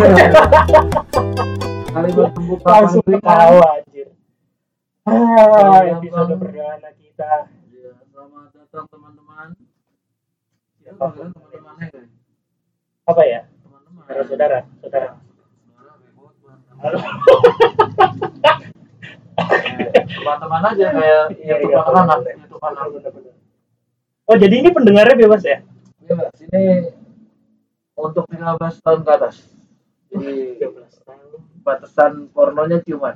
Kali gue tembuk langsung ketawa anjir. Episode perdana kita. Ya, selamat datang teman-teman. Ya, kalian teman-teman kan? Apa ya? Teman-teman. Saudara. Halo. Teman-teman aja kayak YouTube anak. Oh, jadi ini pendengarnya bebas ya? Bebas. Ini untuk 15 tahun ke atas. Jadi 13 tahun. Batasan pornonya ciuman.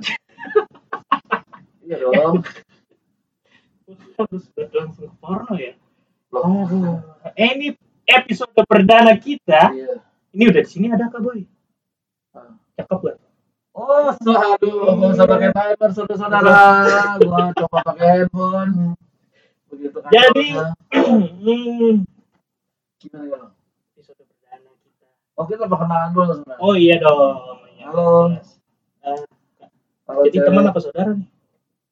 Iya dong. Harus langsung ke porno ya. Oh. Ini episode perdana kita. Iya. Ini udah di sini ada Kak Boy. Cakep gak? Oh, aduh, gak usah pakai timer, saudara-saudara. Gua coba pakai handphone. Begitu kan. Jadi, gimana? Episode perdana kita. Oh, kita perkenalan dulu sebenarnya. Oh iya dong. Halo. Halo. Jadi teman apa saudara nih?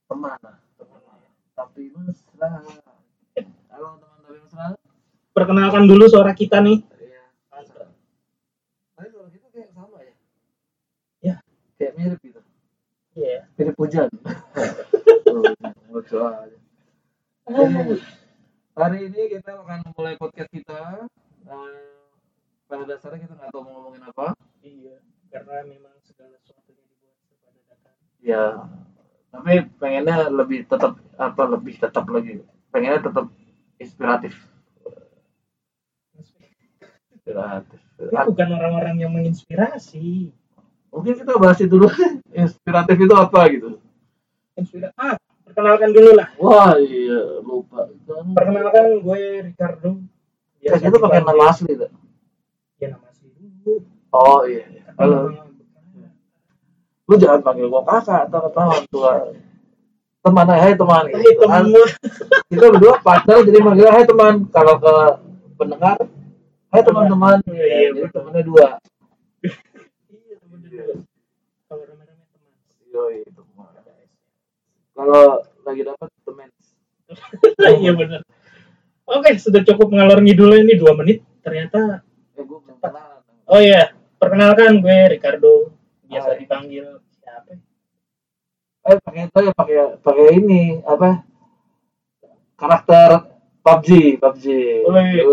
Teman. Tapi mesra. Halo teman tapi mesra. Perkenalkan dulu suara kita nih. Iya. Tapi suara kita kayak sama ya. Ya, kayak mirip gitu. Iya. Yeah. Mirip hujan. Lucu aja. Hari ini kita akan mulai podcast kita. Pada dasarnya kita nggak tahu mau ngomongin apa. Iya. Karena memang segala sesuatunya dibuat kepada datang. Iya. Tapi pengennya lebih tetap lagi. Pengennya tetap inspiratif. Tapi bukan orang-orang yang menginspirasi. Mungkin kita bahas itu dulu. Inspiratif itu apa gitu? Inspiratif. Perkenalkan dulu lah. Wah iya lupa. Perkenalkan gue Ricardo. Biasa kita pakai nama asli tak? Ya nama asli dulu. Oh iya. Halo. Lu jangan panggil gua kakak atau ketahuan tua. Teman, hai teman. Gitu. Kita berdua partner jadi manggil hai teman. Kalau ke pendengar, hai teman-teman. Iya, jadi temannya dua. Iya, temannya dua. Kalau ramai-ramai teman. Yoi, teman. Kalau lagi dapat teman. Iya benar. Oke, sudah cukup ngalor ngidul ini 2 menit. Ternyata gua belum kenalan. Oh iya. Perkenalkan gue Ricardo, biasa dipanggil siapa? Pakai ini apa? Karakter PUBG. Oh iya.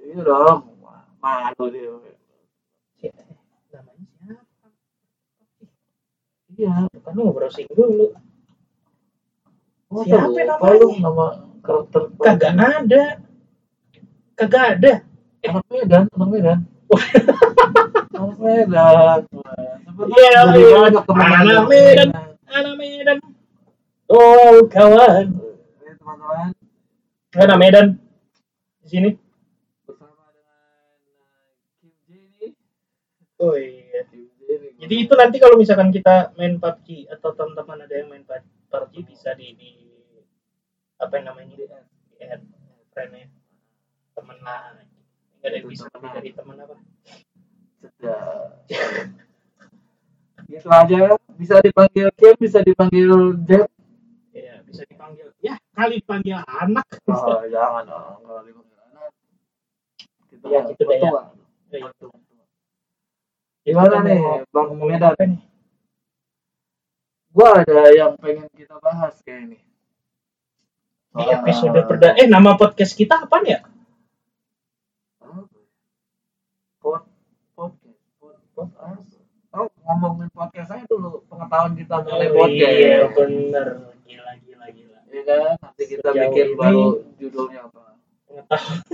Ini dong, malu dia. Namanya siapa? Iya, kan lu browsing dulu. Oh, siapa nama karakter? Kagak ada. Anak Medan. Anak Medan. Oh kawan. Ini teman-teman. Anak Medan. Di sini. Bersama dengan Oh iya. Jadi itu nanti kalau misalkan kita main PUBG atau teman-teman ada yang main PUBG bisa di apa yang namanya di add friend-nya teman lah. Enggak ada bisa dari teman apa? Sudah. Gitu aja. Bisa dipanggil Kim, bisa dipanggil Dad. Iya, bisa dipanggil. Ya, kali panggil anak. Oh, jangan dong. Kalau dipanggil anak. Kita ya, gitu deh ya. Gimana nih, Bang Medan? Gua ada yang pengen kita bahas kayak ini. Di episode perdana. Nama podcast kita apaan ya? Ngomongin podcast aja dulu, pengetahuan kita mengenai podcast. Iya bener, gila. Iya kan, nanti kita sejauh bikin ini, baru judulnya apa? Pengetahuan.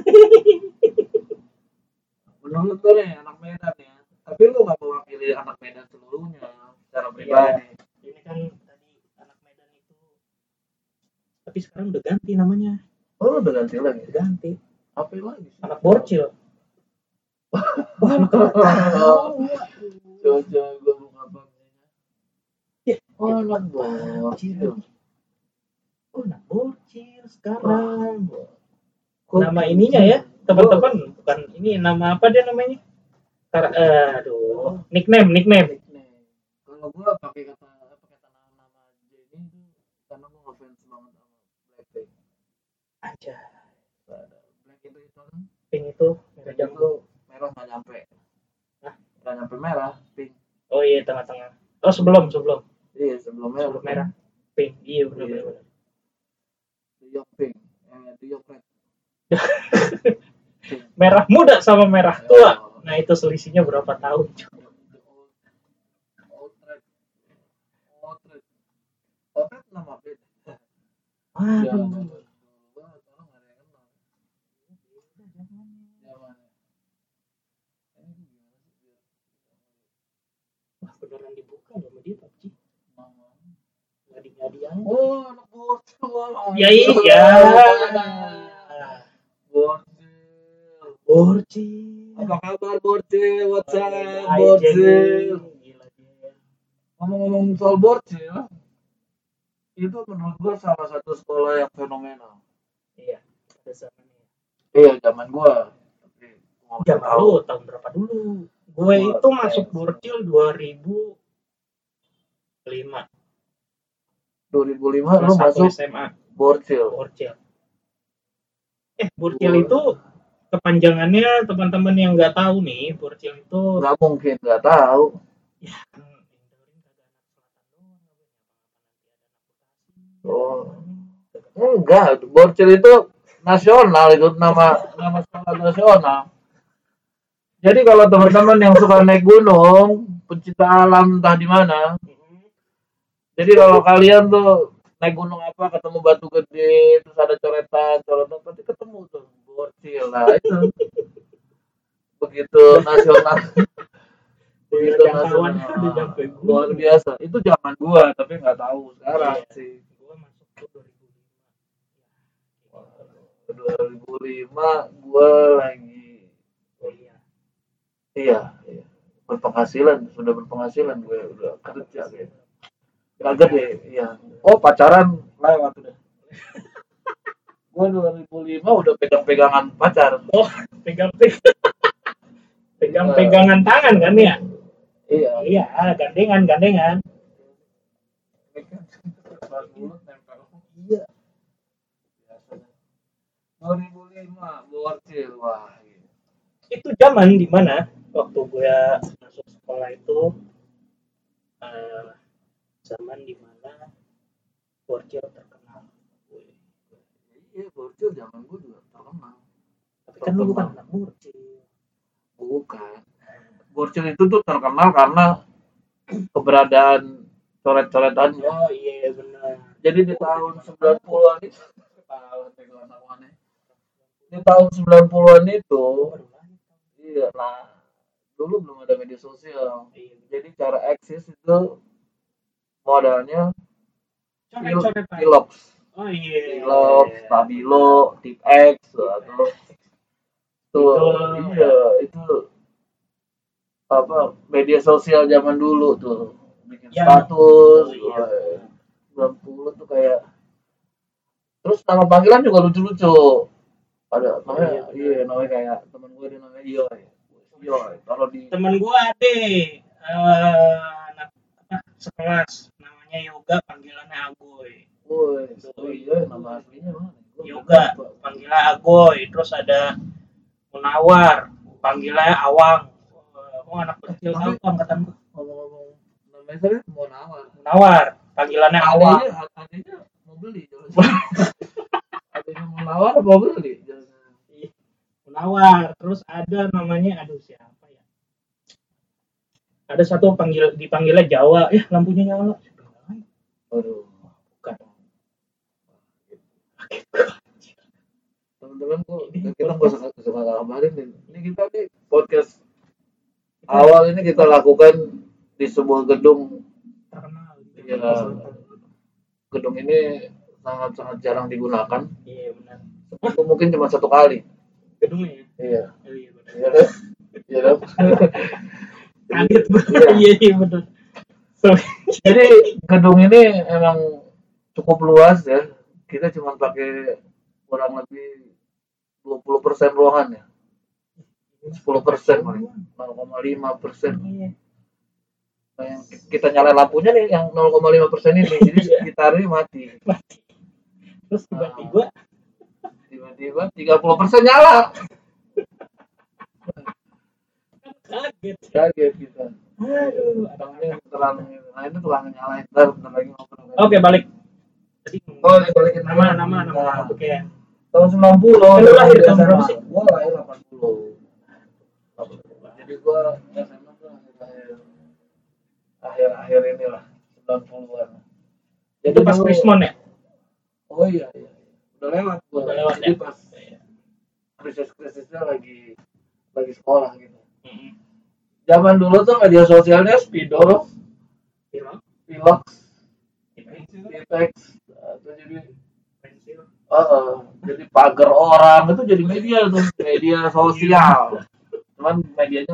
Menurut lu nih, anak Medan ya. Tapi lu gak mewakili anak Medan seluruhnya secara pribadi. Iya. Ini kan tadi anak Medan itu, tapi sekarang udah ganti namanya. Oh udah ganti lagi? Ganti. Apa lagi? Anak Borcil. Wah, coba gue mau ngapainnya? Ya, anak Borcil. Oh, anak Borcil sekarang. Nama ininya ya, teman-teman. Bukan ini nama apa dia namanya? Nickname. Kalau gue pakai kata nama Jenny itu karena gue ngefans banget sama Blackpink. Aja. Black itu merah nggak nyampe merah. di tengah-tengah. Oh sebelum. Iya sebelumnya sebelum merah. Pink, iya benar. Duyok pink, duyok red. Merah muda sama merah tua. Oh. Nah itu selisihnya berapa tahun? Otrek nama beda. Waduh. Beneran dibuka sama dia PUBG. Ngadi-ngadian. Oh, anak Borcil. Ya iya. Borcil. Apa kabar Borcil? What's up Borcil? Ngomong-ngomong soal Borcil, itu menurut gue salah satu sekolah yang fenomenal. Iya, zaman. Iya, zaman gue. Zaman lu tahun berapa dulu? Gue itu masuk Borcil 2005. 2005 lu masuk SMA Borcil. Borcil itu kepanjangannya teman-teman yang enggak tahu nih, Borcil itu enggak mungkin enggak tahu. Ya, oh. Enggak, Borcil itu nasional, itu nama sekolah nasional. Jadi kalau teman-teman yang suka naik gunung, pencinta alam entah di mana. Jadi kalau kalian tuh naik gunung apa ketemu batu gede, terus ada coretan pasti ketemu tuh Borcil. Nah, itu. Begitu nasional. Begitu nasional. Luar biasa. Itu zaman gua, tapi enggak tahu sekarang sih. Gua masuk ke 2005. 2005 gua lagi Iya. Berpenghasilan gue udah kerja gitu. Kaget deh, iya. Oh, pacaran lewat udah. Gue 2005 udah pegang-pegangan pacar. Oh, pegangan tangan kan ya? Iya, gandengan. Iya. 2005 Borcil, wah. Itu zaman di mana waktu gue masuk sekolah itu zaman di mana Borcil terkenal. Iya, Borcil zaman gue juga terkenal. Tapi kan lu bukan anak Borcil. Bukan. Borcil itu tuh terkenal karena keberadaan coret-coretannya. Oh iya benar. Jadi di tahun 90-an itu iya, nah dulu belum ada media sosial. Iya. Jadi cara eksis itu modalnya Pilops. Oh iya. Pilops, Stabilo, Tip X atau itu apa media sosial zaman dulu tuh bikin status. Iya. 90 tuh kayak terus nama panggilan juga lucu-lucu. Ada namanya, iya namanya kayak teman gue dia namanya Yoy. Kalau di teman gue ada anak apa sekelas namanya Yoga panggilannya Agoy. Yoy nama aslinya mana? Yoga panggilannya Agoy. Terus ada Munawar panggilannya Awang. Mau anak kecil tahu angkatan gue. Ngomong-ngomong namanya siapa? Munawar panggilannya Awang. Adanya mau beli. Adanya Munawar mau beli. Munawar, terus ada namanya siapa ya? Ada satu dipanggilnya Jawa, lampunya nyala. Aduh, bukan. Teman-teman kita nggak usah ngabarin ini kita nih podcast awal ini kita lakukan di sebuah gedung terkenal. Gedung ini sangat-sangat jarang digunakan. Iya benar. Mungkin cuma satu kali. Gedungnya. Iya. Iya. Kaget banget. Iya benar. Jadi gedung ini emang cukup luas ya. Kita cuma pakai kurang lebih 20% ruangan ya. 10% paling. 0,5%. Iya. Nah, yang kita nyalain lampunya nih yang 0,5% ini jadi gitarnya mati. Terus tiba-tiba 30% nyala. Kaget kita. Aduh, abangnya terang lain itu tukang nyalain terus bentar lagi ngobrol. Oke, balik. Tadi oh, dibalikin nama. Oke. Tahun 90 loh. Lu lahir tahun berapa sih? Gua lahir 80. Jadi gua SMA tuh akhir-akhir inilah 90-an. Jadi pas Krismon ya? Oh iya. Udah lewat. Jadi ya? Pas krisis-krisisnya lagi sekolah gitu. Mm-hmm. Zaman dulu tuh media sosialnya Speedo, Pilox, Ipex, atau jadi pensil. Jadi pagar orang itu jadi media tuh, media sosial. Cuman medianya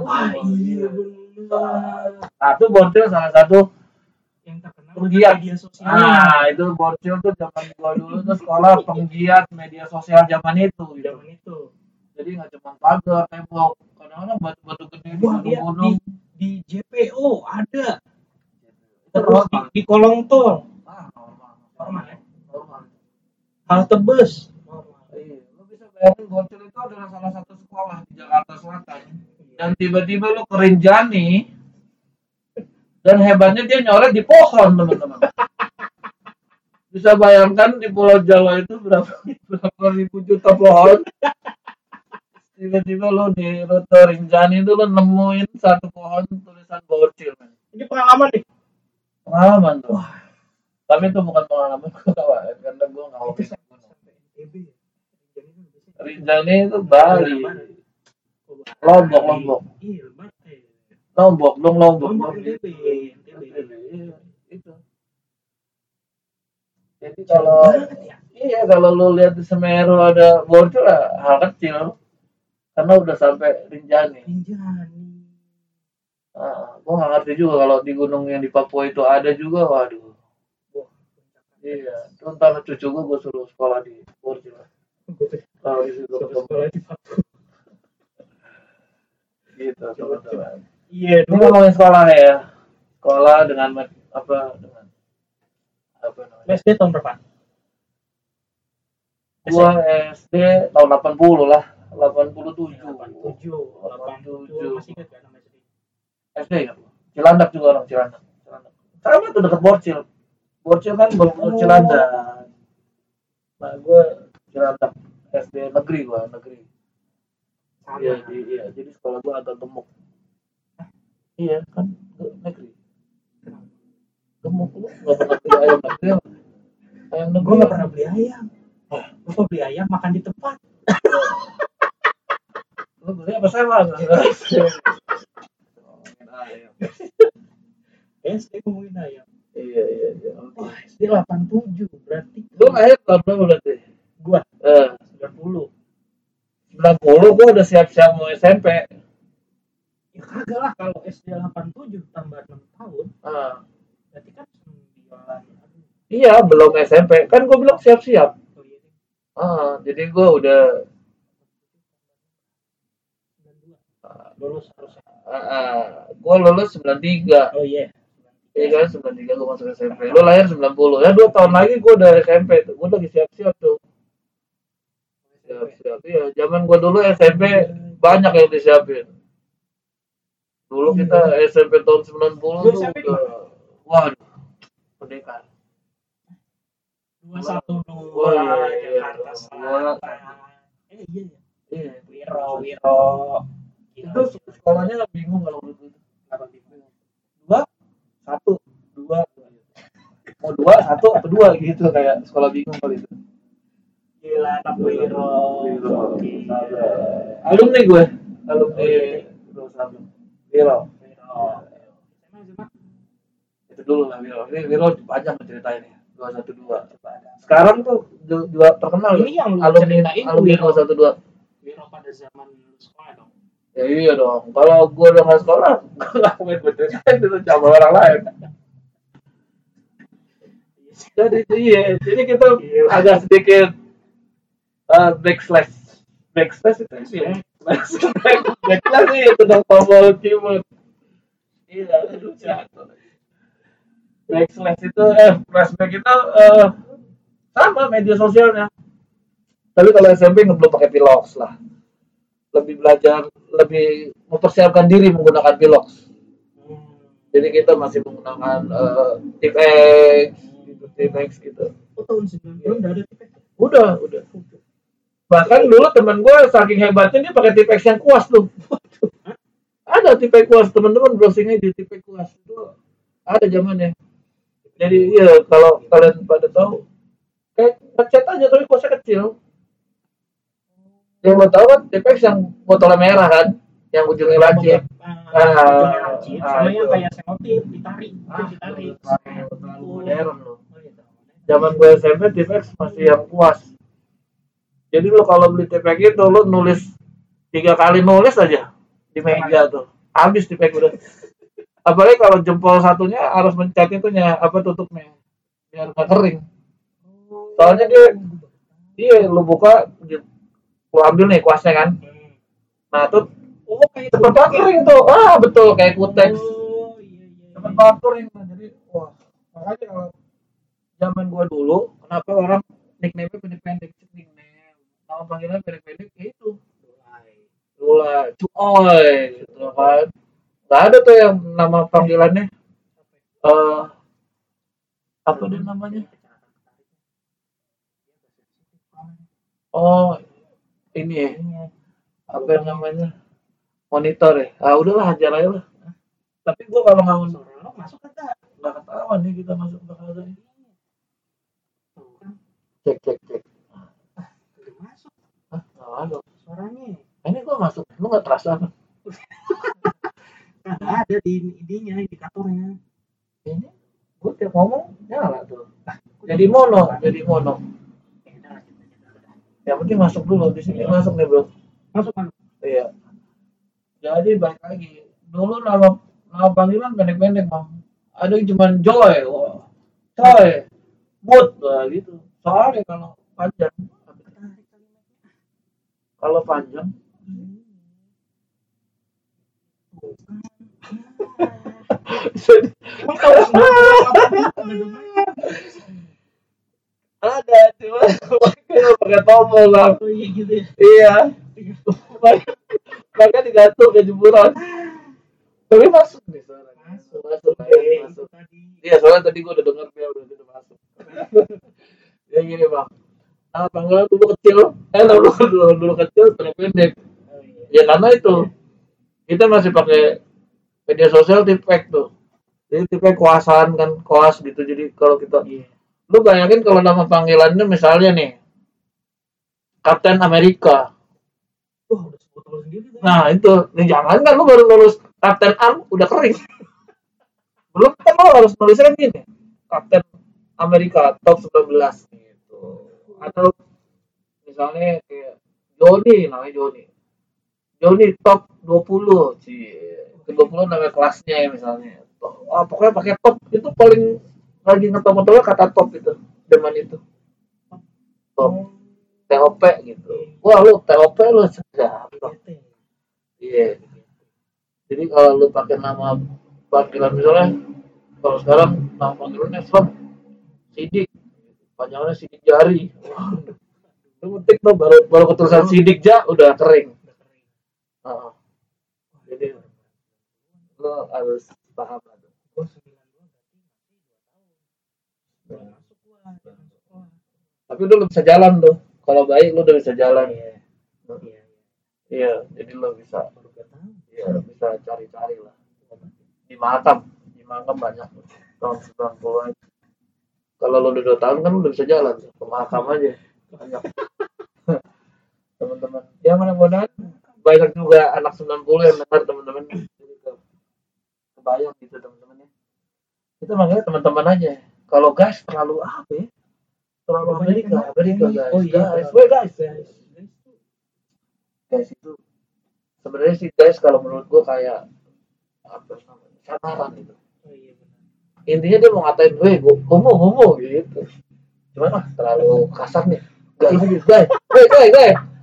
satu Borcil salah satu penggiat media sosial. Nah, itu Borcil tuh zaman gua dulu tuh sekolah penggiat media sosial zaman itu. Jadi enggak cuma pagar, tembok, kadang-kadang batu-batu gede gunung-gunung di JPO ada. Terus di kolong tol. Normal. Halte bus. Normal. Iya, lu bisa bayangin Borcil itu adalah salah satu sekolah di Jakarta Selatan. Dan tiba-tiba lu kerinjani. Dan hebatnya dia nyoret di pohon, teman-teman. Bisa bayangkan di Pulau Jawa itu berapa ribu juta pohon. Tiba-tiba lo di rute Rinjani itu lo nemuin satu pohon tulisan Borcil. Ini pengalaman nih. Pengalaman tuh. Wah. Tapi itu bukan pengalaman gue kawan, karena gue nggak hobi. Rinjani itu Bali. Lombok. Lombok. Itu. Jadi kalau lu lihat di Semeru ada Borcil hal kecil, karena udah sampai Rinjani. Gua nggak ngerti juga kalau di gunung yang di Papua itu ada juga, waduh. Iya, ntar cucu gua suruh sekolah di Borcil. Kalau itu sekolah di Papua. Gitu, teman-teman. Iya, ini ngomongin sekolah ya. Sekolah dengan SD tahun berapa? Gua SD tahun 80 lah, 87. 87. Masih ingat kan nama SD? SD ya. Cilandak juga orang Cilandak. Sama tuh dekat Borcil. Borcil kan baru Cilandak. Nah, gua Cilandak SD negeri. Iya. Jadi sekolah gua agak gemuk. Iya kan negeri. Gemuk lu nggak pernah beli ayam negeri. Ayam negeri gue nggak pernah beli ayam. Gue beli ayam makan di tempat. Lu beli apa sewa? Ayam. SD ngomongin ayam. Iya. Wah SD 87 berarti. Lu lahir tahun berapa berarti? Gua 90. 90 gua udah siap-siap mau SMP. Ya kagak lah kalau SD 87 tambah 6 tahun. Berarti kan 9. Iya, belum SMP. Kan gue belum siap-siap. Oh, iya. Jadi gue udah lulus harusnya. Gue lulus 93. Oh iya. Iya kan 93 gue masuk SMP. Lu lahir 90. Ya 2 tahun lagi gue udah SMP tuh. Gue lagi siap-siap tuh. Siap-siap. Iya, zaman gue dulu SMP banyak yang disiapin. Dulu kita SMP tahun 90 tuh udah waduh pendekar. 212 Jakarta Selatan. Iya. Wiro. Itu sekolahnya bingung kalau gitu. Apa bingung? 2 1 2. Mau 2 1 atau 2 gitu kayak sekolah bingung kali itu. Gila anak Wiro. Alumni gue. Wiro. Itu dulu lah Wiro. Ini Wiro panjang ceritanya nih. 212. Sekarang tuh juga terkenal ini yang alumni 212. Wiro pada zaman sekolah dong. Ya iya dong. Kalau gue udah nggak sekolah, gue nggak main bercanda itu sama orang lain. Jadi kita agak sedikit backslash itu sih. Backslash itu dong tombol keyboard. Iya, aduh jatuh. Backslash itu flashback itu sama media sosialnya. Tapi kalau SMP belum pakai Pilox lah. Lebih mempersiapkan diri menggunakan Pilox. Jadi kita masih menggunakan tipex gitu. Oh, tahun 90-an udah ada tipex? Udah. Bahkan dulu teman gue saking hebatnya dia pakai tipex yang kuas tuh. Ada tipex kuas, teman-teman browsingnya di tipex kuas itu ada zamannya. Jadi iya, kalau kalian pada tahu kayak chat aja tapi kuasnya kecil. Yang mau tahu kan tipex yang botolnya merah kan, yang ujungnya lancip. Sama yang kayak senotip ditarik, ditarik. Terlalu modern loh. Zaman gue SMP tipex masih yang kuas. Jadi lo kalau beli tipex itu lo nulis 3 kali nulis aja di meja tuh, habis tipex udah. Apalagi kalau jempol satunya harus mencet itunya apa tutupnya biar nggak kering. Soalnya dia lu buka, lu ambil nih kuasnya kan. Nah tuh cepet banget kering tuh. Ah betul kayak kuteks. Cepet banget kering. Jadi wah makanya kalau zaman gua dulu kenapa orang nickname-nya pendek-pendek, nama panggilan pendek-pendek itu. Dulai, cuoy, gitu kan. Gak ada tuh yang nama panggilannya. Apa dia namanya? Oh, ini ya. Apa yang namanya? Monitor ya. Ah, udahlah hajar aja lah. Tapi gua kalau mau masuk kata enggak ketahuan nih kita masuk ke kata ini. Cek. Masuk. Ah, enggak ada suaranya. Ini gua masuk, lu nggak terasa kan? Nggak ada di ininya, indikatornya. Ini, gua tiap ngomong nyala tuh. Jadi mono. Ya mungkin masuk dulu di sini, masuk deh bro. Masuk. Iya. Jadi balik lagi, dulu nama panggilan pendek-pendek bang. Ada yang cuma Joy, Coy, Bud, gitu. Soalnya kalau panjang, ada cuma pakai tombol lah. Iya. Pakai digantung ke jemuran. Tapi masuk nih suara. Masuk. Iya soalnya tadi gua udah dengar bel udah masuk. Ya gini bang. Nah panggilan dulu kecil pendek. Ya karena itu kita masih pakai media sosial tipex tuh. Jadi tipex kuasaan kan, koas gitu. Jadi kalau kita lu bayangin kalau nama panggilannya misalnya nih Captain America. Udah sebut lu sendiri. Nah itu nih, jangan kan lu baru lulus Captain Am udah kering. Belum kan lu harus nulisnya gini Captain America top 19 gitu. Atau misalnya kayak Johnny top 20 sih, ke 20 namanya kelasnya misalnya. Oh, pokoknya pakai top itu paling lagi ngetop-ngetopnya kata top itu zaman itu. Top TOP gitu. Wah lu TOP lu sudah. Iya. Jadi kalau lu pakai nama panggilan misalnya kalau sekarang nama panggilannya Slop Sidik. Panjangnya sidik jari. Lu ngetik tuh baru ketulisan sidik ja udah kering. Heeh. Jadi lu harus paham lah. Gua 92 berarti 2 tahun. Tapi lu bisa jalan tuh. Kalau baik lu udah bisa jalan. Iya. Iya, jadi lu bisa. Iya, bisa cari-cari lah. Di Makam banyak tahun 90-an. Kalau lo udah 2 tahun kan lo udah bisa jalan ke Makam aja banyak. Teman-teman ya mudah-mudahan banyak juga anak 90 yang dengar teman-teman kebayang gitu teman-teman ya. Kita manggilnya teman-teman aja. Kalau guys terlalu apa ya? Terlalu Amerika guys. Oh iya guys. Guys itu sebenarnya sih guys kalau menurut gua kayak apa namanya? Samaran gitu. Oh iya. Intinya dia mau ngatain gue homo gitu cuman terlalu kasar nih guys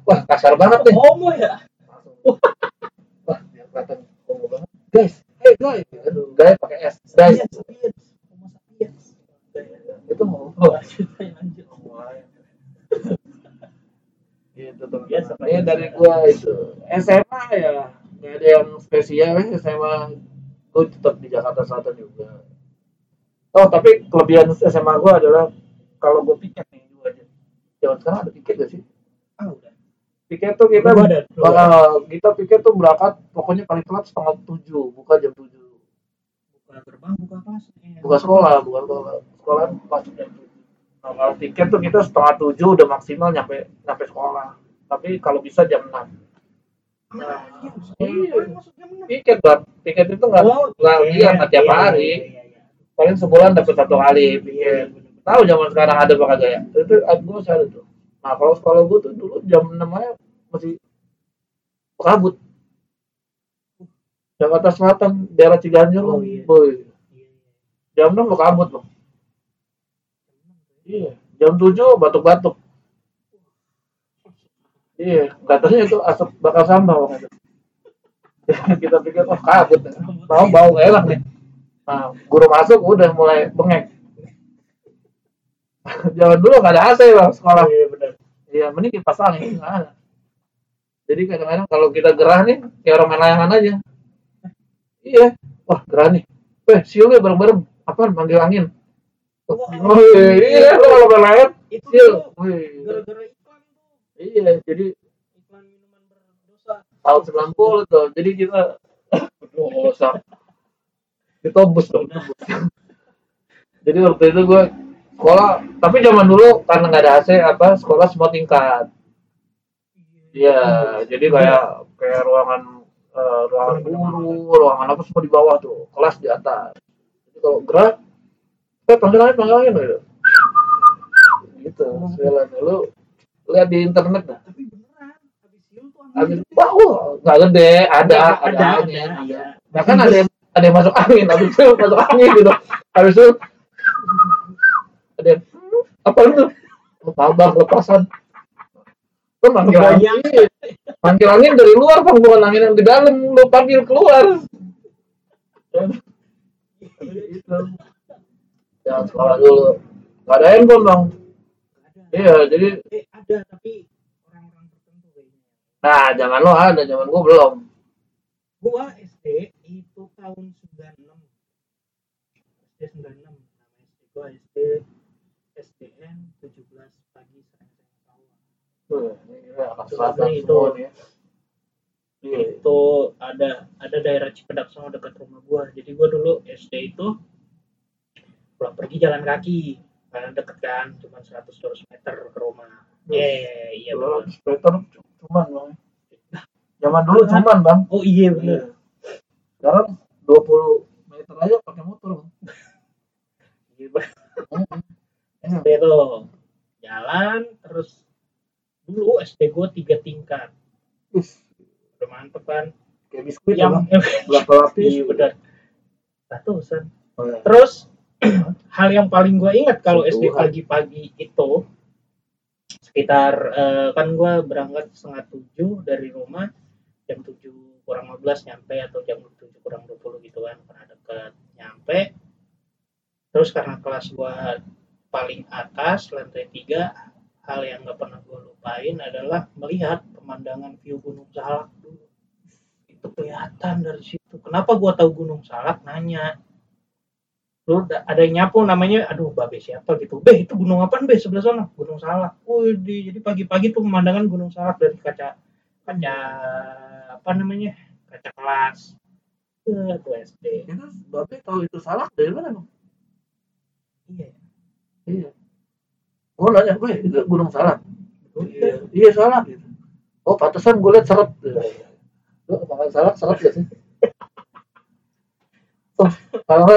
wah kasar banget nih homo ya wah dia ngatain homo banget guys aduh guys pakai s guys itu homo gitu tuh biasanya dari gua itu SMA ya nggak ada yang spesial SMA Oh, tetap di Jakarta Selatan juga. Oh, tapi kelebihan SMA gue adalah kalau gue piket nih juga aja. Jangan sekarang ada piket gak sih? Ah, udah. Piket tuh kita udah, kita piket tuh berangkat pokoknya paling telat 6:30, buka jam 7. Buka gerbang, buka kelas. Buka sekolah, bukan sekolah masuk jam 7. Nah, kalau piket tuh kita 6:30 udah maksimal nyampe sekolah. Tapi kalau bisa jam 6. Nah, tiket itu nggak tiap hari, paling sebulan dapat 1 kali. Tahu zaman sekarang ada apa kagak ya? Itu gue selalu tuh. Nah, kalau sekolah gue tuh dulu jam 6 aja masih kabut. Jakarta Selatan, daerah Ciganjur, boy. Jam 6 lo kabut loh. Iya. Jam 7 batuk-batuk. Iya, katanya itu asap bakar sampah waktu itu. Kita pikir, oh kabut, bau gak enak nih. Nah, guru masuk udah mulai bengek. Jaman dulu gak ada AC bang, sekolah. Iya benar. Iya, mending kipas angin, gak ada. Jadi kadang-kadang kalau kita gerah nih, kayak orang main layangan aja. Iya, wah gerah nih. Weh, siul ya bareng-bareng, apaan manggil angin. Oh iya, lo kalau main layangan, siul. Gara-gara iya, jadi iklan minuman berdosa tahun 90 tuh. Jadi kita berdosa. Kita bus dong. Jadi waktu itu gue sekolah, tapi zaman dulu karena nggak ada AC apa sekolah semua tingkat. Iya, jadi kayak ruangan guru, ruangan apa semua di bawah tuh, kelas di atas. Jadi kalau gerak, panggil gitu. Gitu, sebelah dulu. Lihat di internet dah. Tapi beneran, habis bau, nggak gede, ada. Bahkan ada yang masuk angin, habis itu masuk angin gitu. Habis itu ada yang, apa itu? Tabak lepasan. Lo panggil angin dari luar, bang, bukan angin yang di dalam, lo panggil keluar. Itu. Jangan sekolah dulu, nggak ada handphone bang. Iya, jadi ada tapi orang-orang tertentu kayaknya. Nah, zaman lo ada, zaman gua belum. Gua SD itu tahun 96. SD 96 namanya gua SD SDN 17 pagi sampai malam. Tuh, ini itu ya. Itu ada daerah Cipedak sama dekat rumah gua. Jadi gua dulu SD itu pulang pergi jalan kaki. Karena deket kan, cuma 100-200 meter ke rumah. Iya, 200 meter cuman bang. Zaman dulu cuman bang. Oh iya bener. Sekarang 20 meter aja pakai motor. Iya bang. SD tuh jalan terus dulu SD gue 3 tingkat. Udah mantep kan. Kayak biskuit ya bang. Iya bener. Ratusan. Terus hal yang paling gue ingat kalau SD pagi-pagi itu sekitar kan gue berangkat 6:30 dari rumah jam 7:15 nyampe atau jam 7:20 gitu kan, pernah deket nyampe. Terus karena kelas gue paling atas lantai 3, hal yang gak pernah gue lupain adalah melihat pemandangan view Gunung Salak dulu. Itu kelihatan dari situ. Kenapa gue tahu Gunung Salak? Nanya lu ada yang nyapu namanya, aduh babe siapa gitu, be itu gunung apaan be sebelah sana, Gunung Salak. Wih, jadi pagi-pagi tuh pemandangan Gunung Salak dari kaca apa namanya, kaca kelas tuh SD. Terus babe tahu itu Salak dari mana bang? Iya. Oh nanya gue itu Gunung Salak. Iya Salak gitu. Oh pantesan gue liat seret. Lo makan Salak seret gak sih? Oh,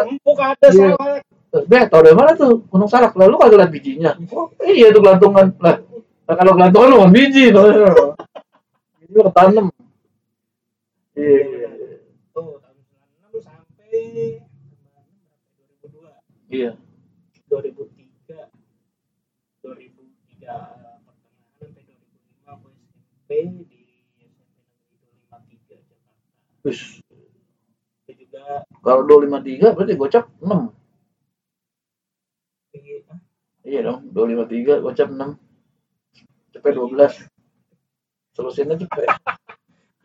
empuk ada Salak. Beh, tau dari mana tuh Gunung Salak? Lalu kalau lihat bijinya. Oh, iya itu gelantungan. Lah, kalau gelantungan lu kan biji. Biji lu ketanam. Iya. Tuh, tahun 96 sampai 2002. Iya. 2003 pertengahan sampai 2005 gue SMP di SMP 53 Jakarta. Wis. Kalau 253 berarti gocap 6. Iya dong, 253 gocap 6. Cepet 12. Solusinya cepet.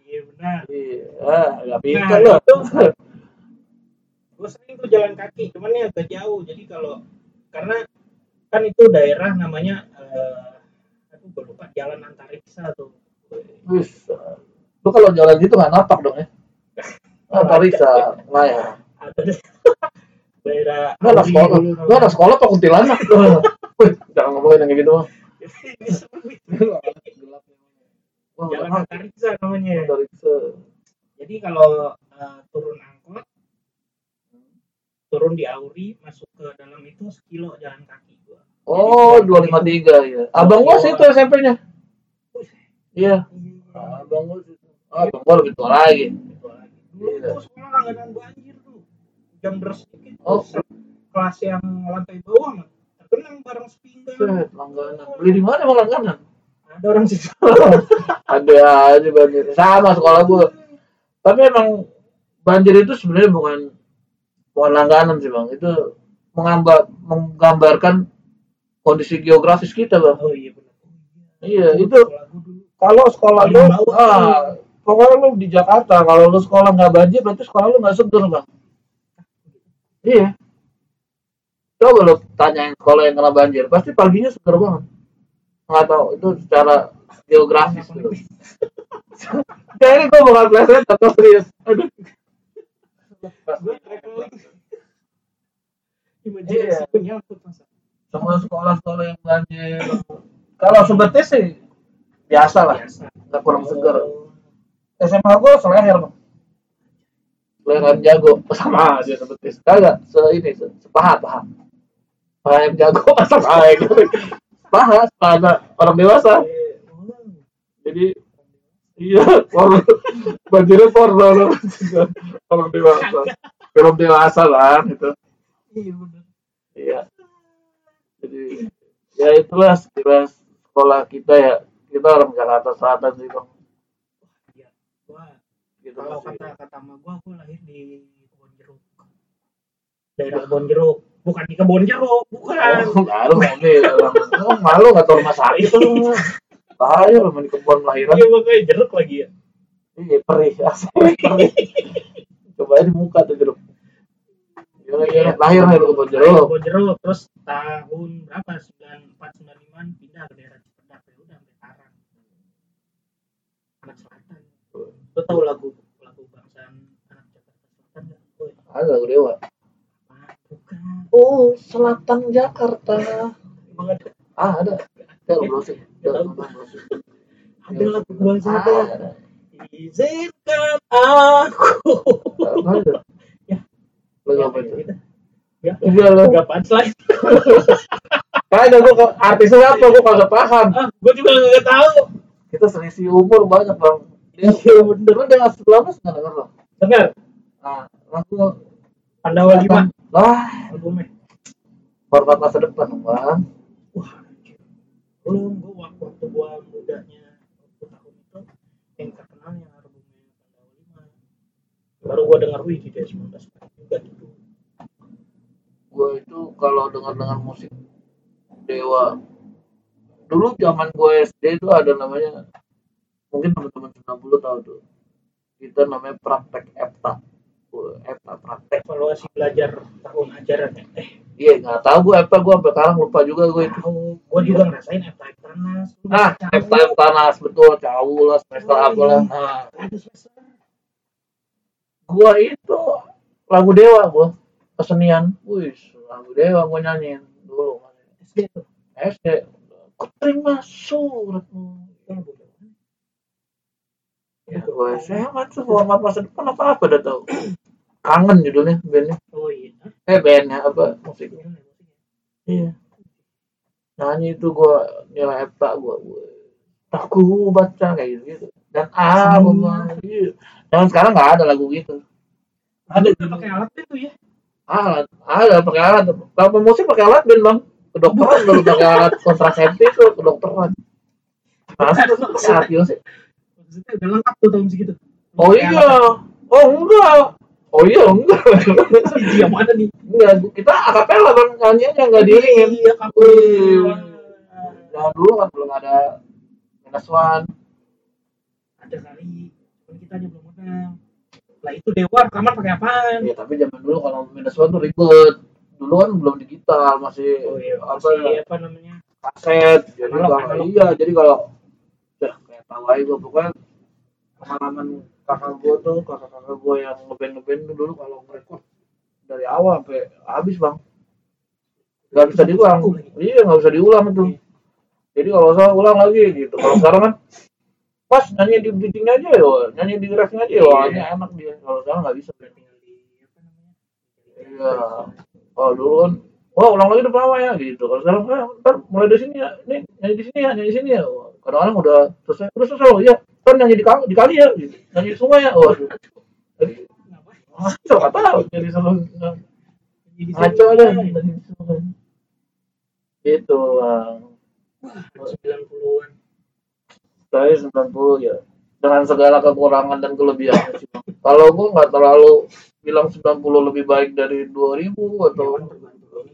Iya benar. Iya, enggak pintar loh. gue sering tuh jalan kaki, cuman ini agak jauh. Jadi kalau karena kan itu daerah namanya aku lupa, jalan antariksa tuh. Wis, lu kalau jalan gitu nggak napak dong ya? Antariksa, nah ya. Daerah. Lu anak sekolah apa kuntilanak? Jangan ngomongin yang gitu. Jalan antariksa namanya. Antariksa. Jadi kalau turun angkot, turun di Auri, masuk ke dalam itu sekilo jalan kaki gua. Oh, 253 ya. Abang gua sih itu SMP-nya. Iya. Abang gua itu. Abang gua lebih tua lagi. Dulu tuh sekolah langganan banjir tuh. Jam bersedikit. Oh, kelas yang lantai bawah mah. Terkenang barang sepinggan. Langganan. Beli di mana bang langganan? Ada orang sih. Ada aja banjir. Sama sekolah gua. Tapi emang banjir itu sebenarnya bukan langganan sih bang, itu menggambarkan kondisi geografis kita bang. Oh iya benar. Iya itu kalau sekolah lu, pokoknya lu di Jakarta kalau lu sekolah nggak banjir berarti sekolah lu nggak seger bang. Iya. Coba lu tanyain sekolah yang kena banjir, pasti paginya seger banget. Nggak tahu itu secara geografis gitu. Jadi gue bukan pleset atau serius. Aduh. Gue traveling. Imajinasi punya untuk masa. Sama sekolah-sekolah yang banjir. Kalau Subete sih biasa lah. Nggak kurang seger. SMA gue Seleher. Seleher jago. Sama aja Subete. Kagak sepaha. Paha yang jago pasang air. Sepaha orang dewasa. Jadi iya, banjirnya porno, film dewasa lah gitu. Iya benar. Iya. Jadi ya itulah sekilas sekolah kita ya. Kita orang Jakarta Selatan sih bang. Iya. Wah. Gitu kalau kata sama gua, aku lahir di Kebon Jeruk. Daerah Kebon Jeruk, bukan di Kebon Jeruk, bukan. Baru nih, orang malu nggak tahu rumah sakit tuh. Bahaya loh main kebun lahiran. Iya makanya jeruk lagi ya. Iya perih asal perih. Coba di muka tuh jeruk. Iya lahirnya loh kebun jeruk. Kebun jeruk terus tahun berapa 94-95 pindah ke daerah Cilandak ya udah sampai Tarang. Anak Selatan. Lo tau lagu bangsaan anak Jakarta Selatan nggak? Ada lagu Dewa. Bukan. Oh Selatan Jakarta. Emang ada? Ah ada. Kita Borcil. Ada lagu bahasa apa? Izinkan aku. Ya. Lagu apa itu? Ya. Enggak punchline. Kayaknya gua artisnya apa gua kagak paham. Gua juga enggak tahu. Kita selisih umur banyak, Bang. Dia beneran dengan sebelumnya enggak denger loh. Dengar. Ah, lagu Kandawali 5. Wah, albumnya. Format masa depan, Bang. Wah. Belum gua waktu gua mudanya waktu tahun itu yang terkenal yang albumnya Kandawali 5 baru gua denger wih dia 19 juga gitu. Gua itu kalau dengar musik Dewa dulu zaman gua SD itu ada namanya mungkin teman-teman 90 tahu tuh kita namanya praktek EPTA. EPTA praktek evaluasi belajar tahun ajaran ya. Iya nggak tahu gue EPTA gue sampai sekarang lupa juga gue itu. Gue juga ngerasain EPTA panas. EPTA panas betul jauh lah semester apa lah. Gue itu lagu Dewa gue kesenian. Wih lagu Dewa gue nyanyiin dulu. SD. Ku terima suratmu. Ya gue sehat tuh format masa depan apa udah tahu. Kangen judulnya bandnya. Oh iya. Bandnya apa musiknya? Iya. Nyanyi itu gue nilai EPTA gue aku baca kayak gitu. Dan gitu. Dan sekarang nggak ada lagu gitu. Ada juga pakai alat itu ya? Alat, ada pakai alat. Kalau musik pakai alat band bang. Kedokteran baru pakai alat kontrasepsi itu kedokteran. Pasti saat itu sih. Maksudnya udah lengkap tuh tahun segitu. Oh iya. Oh iya, enggak. Iya mana nih? Enggak, kita akapela kan nyanyinya enggak diiringin. Iya, akapela. Nah, dulu kan belum ada minus one. Ada kali, kan kita aja belum menang. Lah itu Dewa rekaman pakai apaan? Iya, tapi zaman dulu kalau minus one tuh ribet. Dulu kan belum digital, masih apa namanya? Kaset. Jadi kalau iya, jadi kalau udah kayak tahu aja gua pokoknya pengalaman kakak gua tuh, kakak-kakak gua yang ngeband-ngeband dulu kalau ngerekord dari awal sampai habis, Bang. Enggak bisa diulang. Iya, enggak bisa diulang tuh. Jadi kalau salah ulang lagi gitu. Kalau sekarang kan pas nyanyi di bidding aja ya, nyanyi di refnya aja ya, hanya enak dia. Kalau sekarang nggak bisa tinggal di apa namanya? Iya. Kalau dulu kan, wah ulang lagi depan apa ya gitu. Kalau sekarang kan, ntar mulai dari sini ya, nih nyanyi di sini ya. Kadang-kadang udah selesai, terus selesai, ya. Ntar nyanyi di kali ya, gitu. Nyanyi di sungai ya. Waduh. Jadi, nggak tahu. Jadi selalu ngaco aja. Gitu lah. 90-an. Saya 90 ya. Dengan segala kekurangan dan kelebihan. Kalau gua enggak terlalu bilang 90 lebih baik dari 2000 atau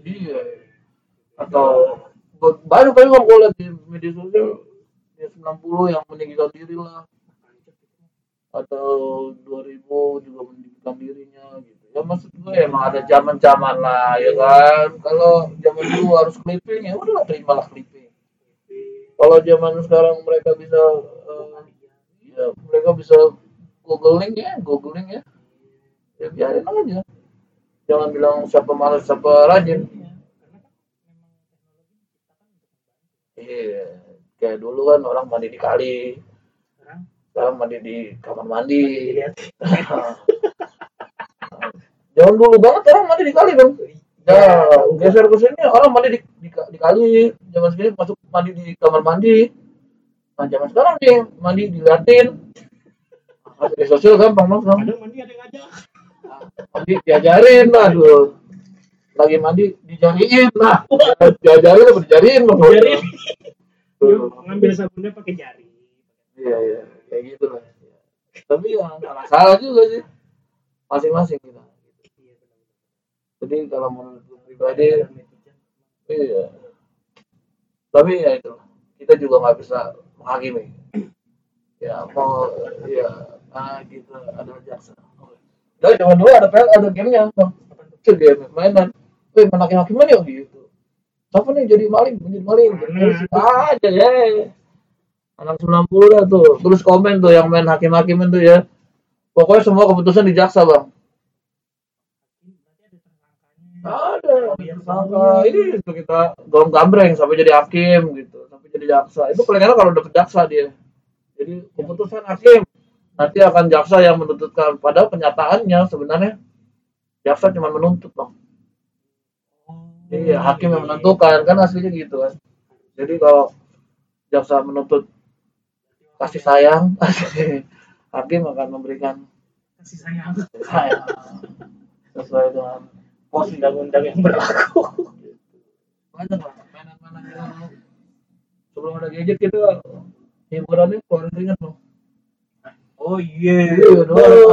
iya. Atau baru kayak gua lihat di media sosial ya 90 yang meninggikan diri lah. Atau 2000 juga meninggikan dirinya gitu. Ya maksud gua emang ada zaman-zaman lah ya kan. Kalau zaman dulu harus clipping ya udahlah terimalah clipping. Kalau zaman sekarang mereka bisa ya mereka bisa googling ya. Ya biarin aja. Jangan bilang siapa malas siapa rajin. Iya, kayak dulu kan orang mandi di kali. Sekarang mandi di kamar mandi. Jangan dulu banget orang mandi di kali, Bang. Ya, geser ke sini orang mandi di kali, zaman segini masuk mandi di kamar mandi. Nah, zaman sekarang dia mandi diliatin. Di sosial gampang banget. Ada mandi ada yang ngajak. Mandi diajarin, aduh. Lagi mandi dijariin, nah. Diajarin apa dijariin? Dijariin. Ngambil sabunnya pakai jari. Iya, kayak gitu lah. Tapi ya enggak salah juga sih. Masing-masing kita. Jadi kalau menurut pribadi, iya. Tapi ya itu, kita juga nggak bisa menghakimi. Ya mau, ya, gitu ada jaksa. Jadi zaman dulu ada gamenya, itu game mainan. Wih, menakin hakiman ya gitu. Siapa nih jadi maling, menjadi maling. Aja ya. Anak 90 lah tuh, terus komen tuh yang main hakim-hakiman tuh ya. Pokoknya semua keputusan di jaksa, Bang. Ada tersangka ini untuk kita gombreng sampai jadi hakim gitu, sampai jadi jaksa. Itu paling enak kalau dapat jaksa dia. Jadi keputusan hakim nanti akan jaksa yang menuntutkan, padahal kenyataannya sebenarnya jaksa cuma menuntut, Bang. Iya, hakim yang menentukan kan aslinya gitu kan. Jadi kalau jaksa menuntut kasih sayang, hakim akan memberikan kasih sayang. Sesuai dengan undang-undang yang berlaku. Banyak lah mainan-mainan dulu. Sebelum ada gadget kita hiburannya keluar ringan loh. Oh iya.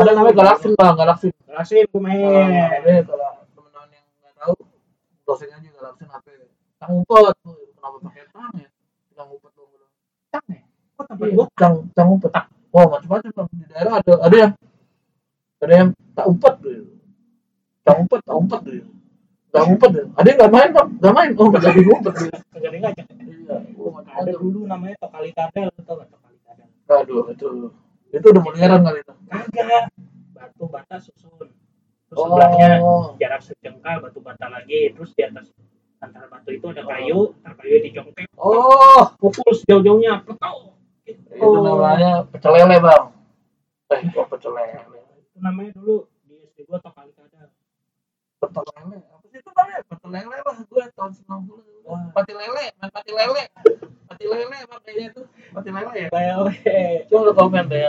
Ada namanya Galaxy, Bang, Galaxy pemain. Eh kalau teman-teman yang enggak tahu, browsing aja Galaxy HP. Tang umpet. Kenapa pakai tang ya? Tang umpet dong dulu. Tang ya? Kok tempat gua tang umpet. Wah, macam-macam di daerah ada yang tak umpet dulu. Umpet tuh. Enggak umpet deh. Ada enggak main, Pak? Enggak main. Oh, enggak jadi umpet. Enggak ada aja. Iya. Ada dulu namanya tokali kadal atau tokali kadal. Aduh, betul. Itu udah modern kali itu. Kagak. Batu bata susun. Terus sebelahnya jarak sejengkal batu bata lagi, terus di atas antara batu itu ada kayu, kayu dijongkek. Oh, pukul sejauh-jauhnya. Petau. Itu namanya pecel lele, Bang. Pecel lele. Itu namanya dulu di SD gua tokali kadal. Betul lele, apa sih itu namanya? Betul lele lah, gue tahun 90. Pati lele, makanya itu pati lele ya. Lele, cuma lo komen deh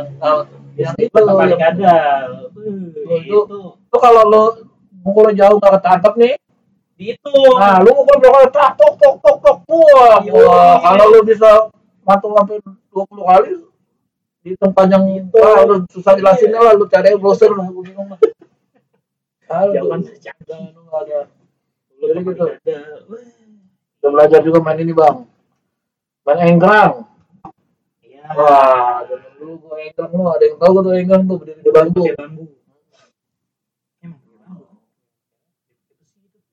yang itu. Betul kadal. Itu kalau lo mukul jauh nggak ketangkep nih, itu. Nah, lo mukul berapa kali? Tok. Wah, kalau lo bisa matung sampai 20 kali di tempat yang itu, lo susah jelasinnya lah, lo cari browser lah, gue bingung lah. Jangan jangan lu ada. Jadi gitu. Udah belajar juga main ini, Bang. Main enggrang. Iya. Wah, dulu gua enggrang lu ada yang tahu gua tuh enggrang tuh berdiri di bambu.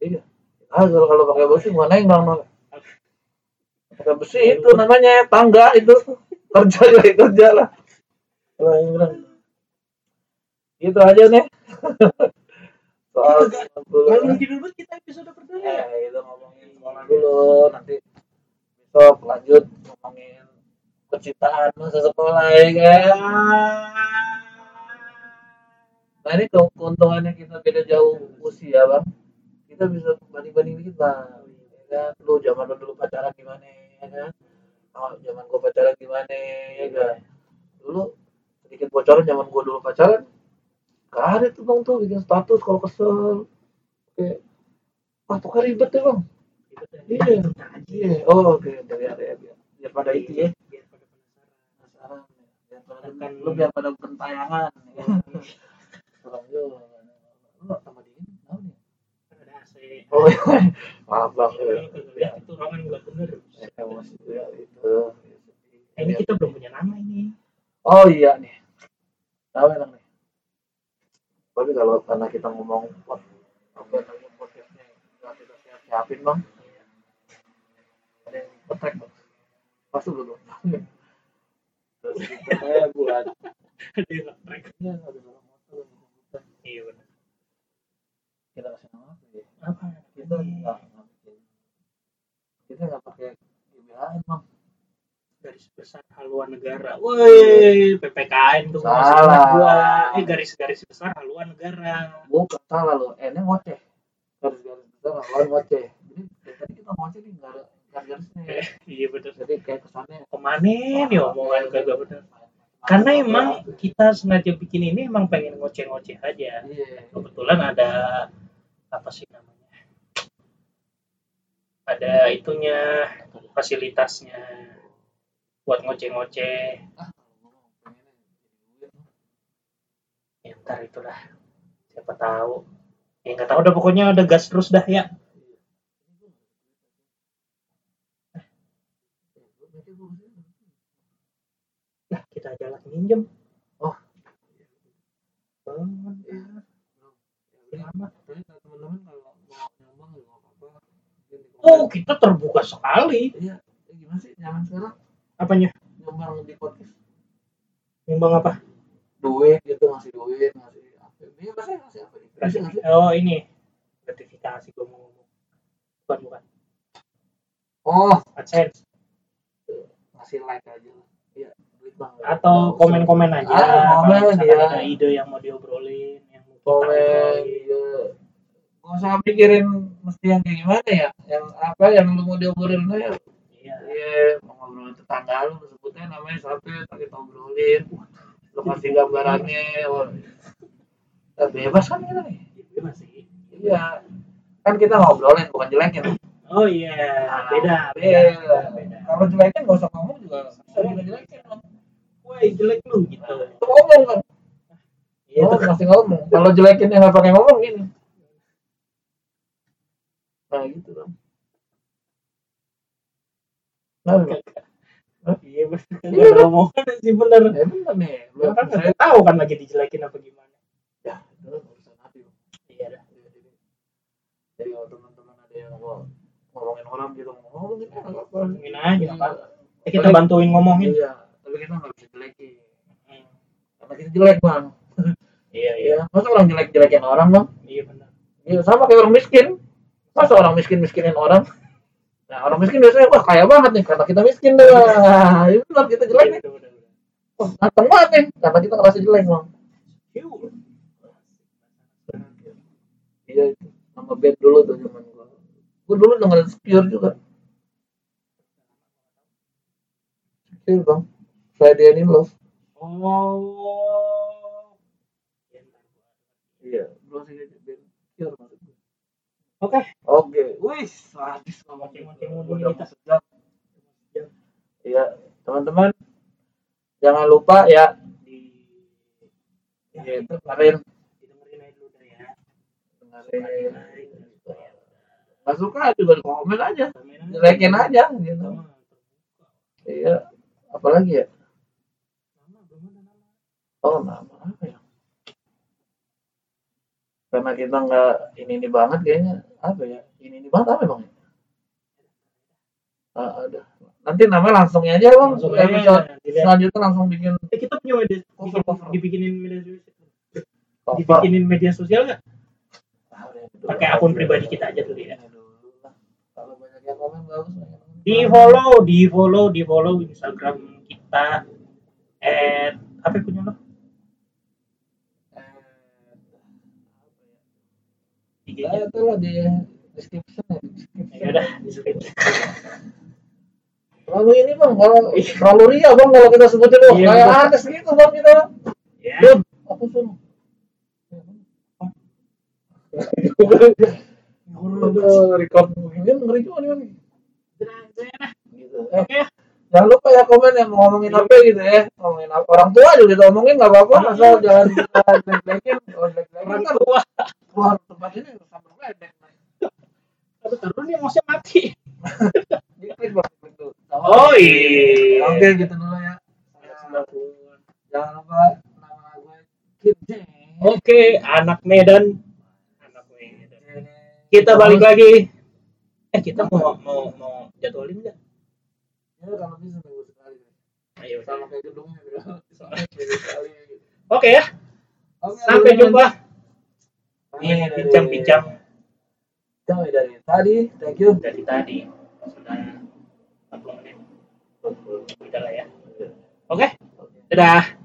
Iya. Ah kalau pakai besi mana yang bang? Pakai besi itu namanya tangga itu kerja lah. Gitu aja nih. Soal ngomongin dulu kita episode pertama ya. Itu ngomongin sekolah dulu, nanti besok lanjut ngomongin percintaan masa sekolah ya kan. Nah ini keuntungannya kita beda jauh usia bang. Kita bisa banding-banding dikit bang. Ya kan, lu zaman dulu pacaran gimana ya kan. Oh, zaman gua pacaran gimana ya kan. Dulu sedikit bocoran zaman gua dulu pacaran. Gak ada tuh bang tuh bikin status kalau kesel kayak wah pokoknya ribet deh bang iya oh oke dari area biar pada itu ya biar pada penasaran biar pada kan lu biar pada bertayangan kurang jauh lu tambah dingin tahu nih ada AC oh maaf bang itu ruangan gak bener ini kita belum punya nama ini oh iya nih tahu namanya tapi kalau karena kita ngomong podcastnya kita siapin bang ada yang petek bang pasti belum terus kita buat di treknya ada dalam motor komputer iya benar kita kasih nama apa kita nggak pakai GBHN bang garis besar haluan negara. Woi, PPKN tuh salah gua. Garis-garis besar haluan negara. Bukan salah lo, N-nya ngoceh. Garis-garis besar haluan ngoceh. Jadi tadi kita ngoceh nih enggak ada garisnya. Iya benar. Jadi kayak kesannya kemanin ya omongan kagak benar. Karena emang kita sengaja bikin ini emang pengen ngoceh-ngoceh aja. Iya. Kebetulan ada apa sih namanya? Ada itunya fasilitasnya. Buat ngoceh-ngoceh. Ya, ntar itulah. Siapa tahu. Ya nggak tahu. Udah pokoknya ada gas terus dah ya. Nah kita jalan minjem. Oh. Oh kita terbuka sekali. Iya. Gimana sih zaman sekarang? Apanya? Nyumbang di podcast. Nyumbang apa? Duit gitu ngasih apa? Ini bahasanya ngasih apa? Ngasih. Oh ini gratifikasi gue mau ngomong. Bukan. Oh AdSense. Ngasih like aja. Iya duit banget. Atau komen-komen aja. Komen ya. Ada ide yang mau diobrolin, yang mau komen. Iya. Gak usah pikirin mesti yang kayak gimana ya. Yang apa yang lu mau diobrolin aja. Iya, mau ngobrolin tetangga lu sebutnya namanya sampai tadi ngobrolin. Lu kasih gambarannya. Nah, bebas kan kita nih? Bebas sih. Iya. Kan kita ngobrolin bukan jelekin. Oh iya, nah, beda. Kalau jelekin enggak usah ngomong juga. Sering jelekin. Woi, jelek lu gitu. Itu ngomong kan. Iya, oh, itu masih ngomong. Kalau jelekin enggak pakai ngomong gini. Nah, gitu dong. Iya bener omongan sih bener. Bener nih. Lo kan saya tahu kan lagi dijelekin apa gimana. Ya, itu urusan hati. Iya dah. Jadi kalau teman-teman ada yang mau ngomongin orang gitu ngomongin apa? Ngomongin aja apa? Kita bantuin ngomongin. Iya, tapi kita nggak bisa jelekin. Karena kita jelek bang. Iya. Masa orang jelek-jelekin orang bang? Iya benar. Iya sama kayak orang miskin. Masa orang miskin-miskinin orang? Nah orang miskin biasanya wah kaya banget nih karena kita miskin deh wah itu kan kita jelek nih wah ganteng banget nih karena kita ngerasa jelek bang iya itu sama band dulu tuh cuman gue dulu dengerin Secure juga Secure bang Friday in Love oh iya belum sih band Secure maksudnya Oke. Wis, habis ngomong-ngomong kita sejam. Iya, teman-teman jangan lupa ya itu kemarin dengerin aja dulu ya. Dengerin. Enggak suka juga komen aja. Jelekin aja gitu. Iya, apalagi ya? Nama belum ada nama. Oh, nama apa ya? karena kita nggak ini banget kayaknya apa ya ini banget apa bang? Ada. Nanti namanya langsungnya aja bang. Episode selanjutnya langsung bikin. Kita punya media cover. Dibikinin media sosial nggak? Pakai akun pribadi kita aja dulu ya. Kalau banyak yang komen bagus. Di follow Instagram kita. Apa punya lo? Iya itu lah di description ya. Ya udah description. Lalu ini bang, kalau ria bang kalau kita sebutin loh, yeah, kayak artis gitu bang kita. Ya. Yeah. Apa sih? Udah record begini ngeri juga nih. Gitu. Oke. Jangan lupa ya komen yang ngomongin apa gitu ya, ngomongin apa. Orang tua juga kita omongin nggak apa-apa, asal jangan kita black-blackin. Orang tua. Keluar tempat ini sambil black-black. Terus turun dia maksudnya mati. Diklik bang betul. Oh iya. Oke gitu dulu ya. Jangan lupa nama gue Kid. Oke, anak Medan. Kita balik lagi. Kita mau jadwalin nggak? Ya kalau bisa minggu sekali. Ayo sama kayak gedungnya gitu. Oke ya. Sampai jumpa. Ini bincang-bincang. Dari tadi, thank you. Dari tadi sudah 40 menit. Udah lah ya. Oke. Dadah.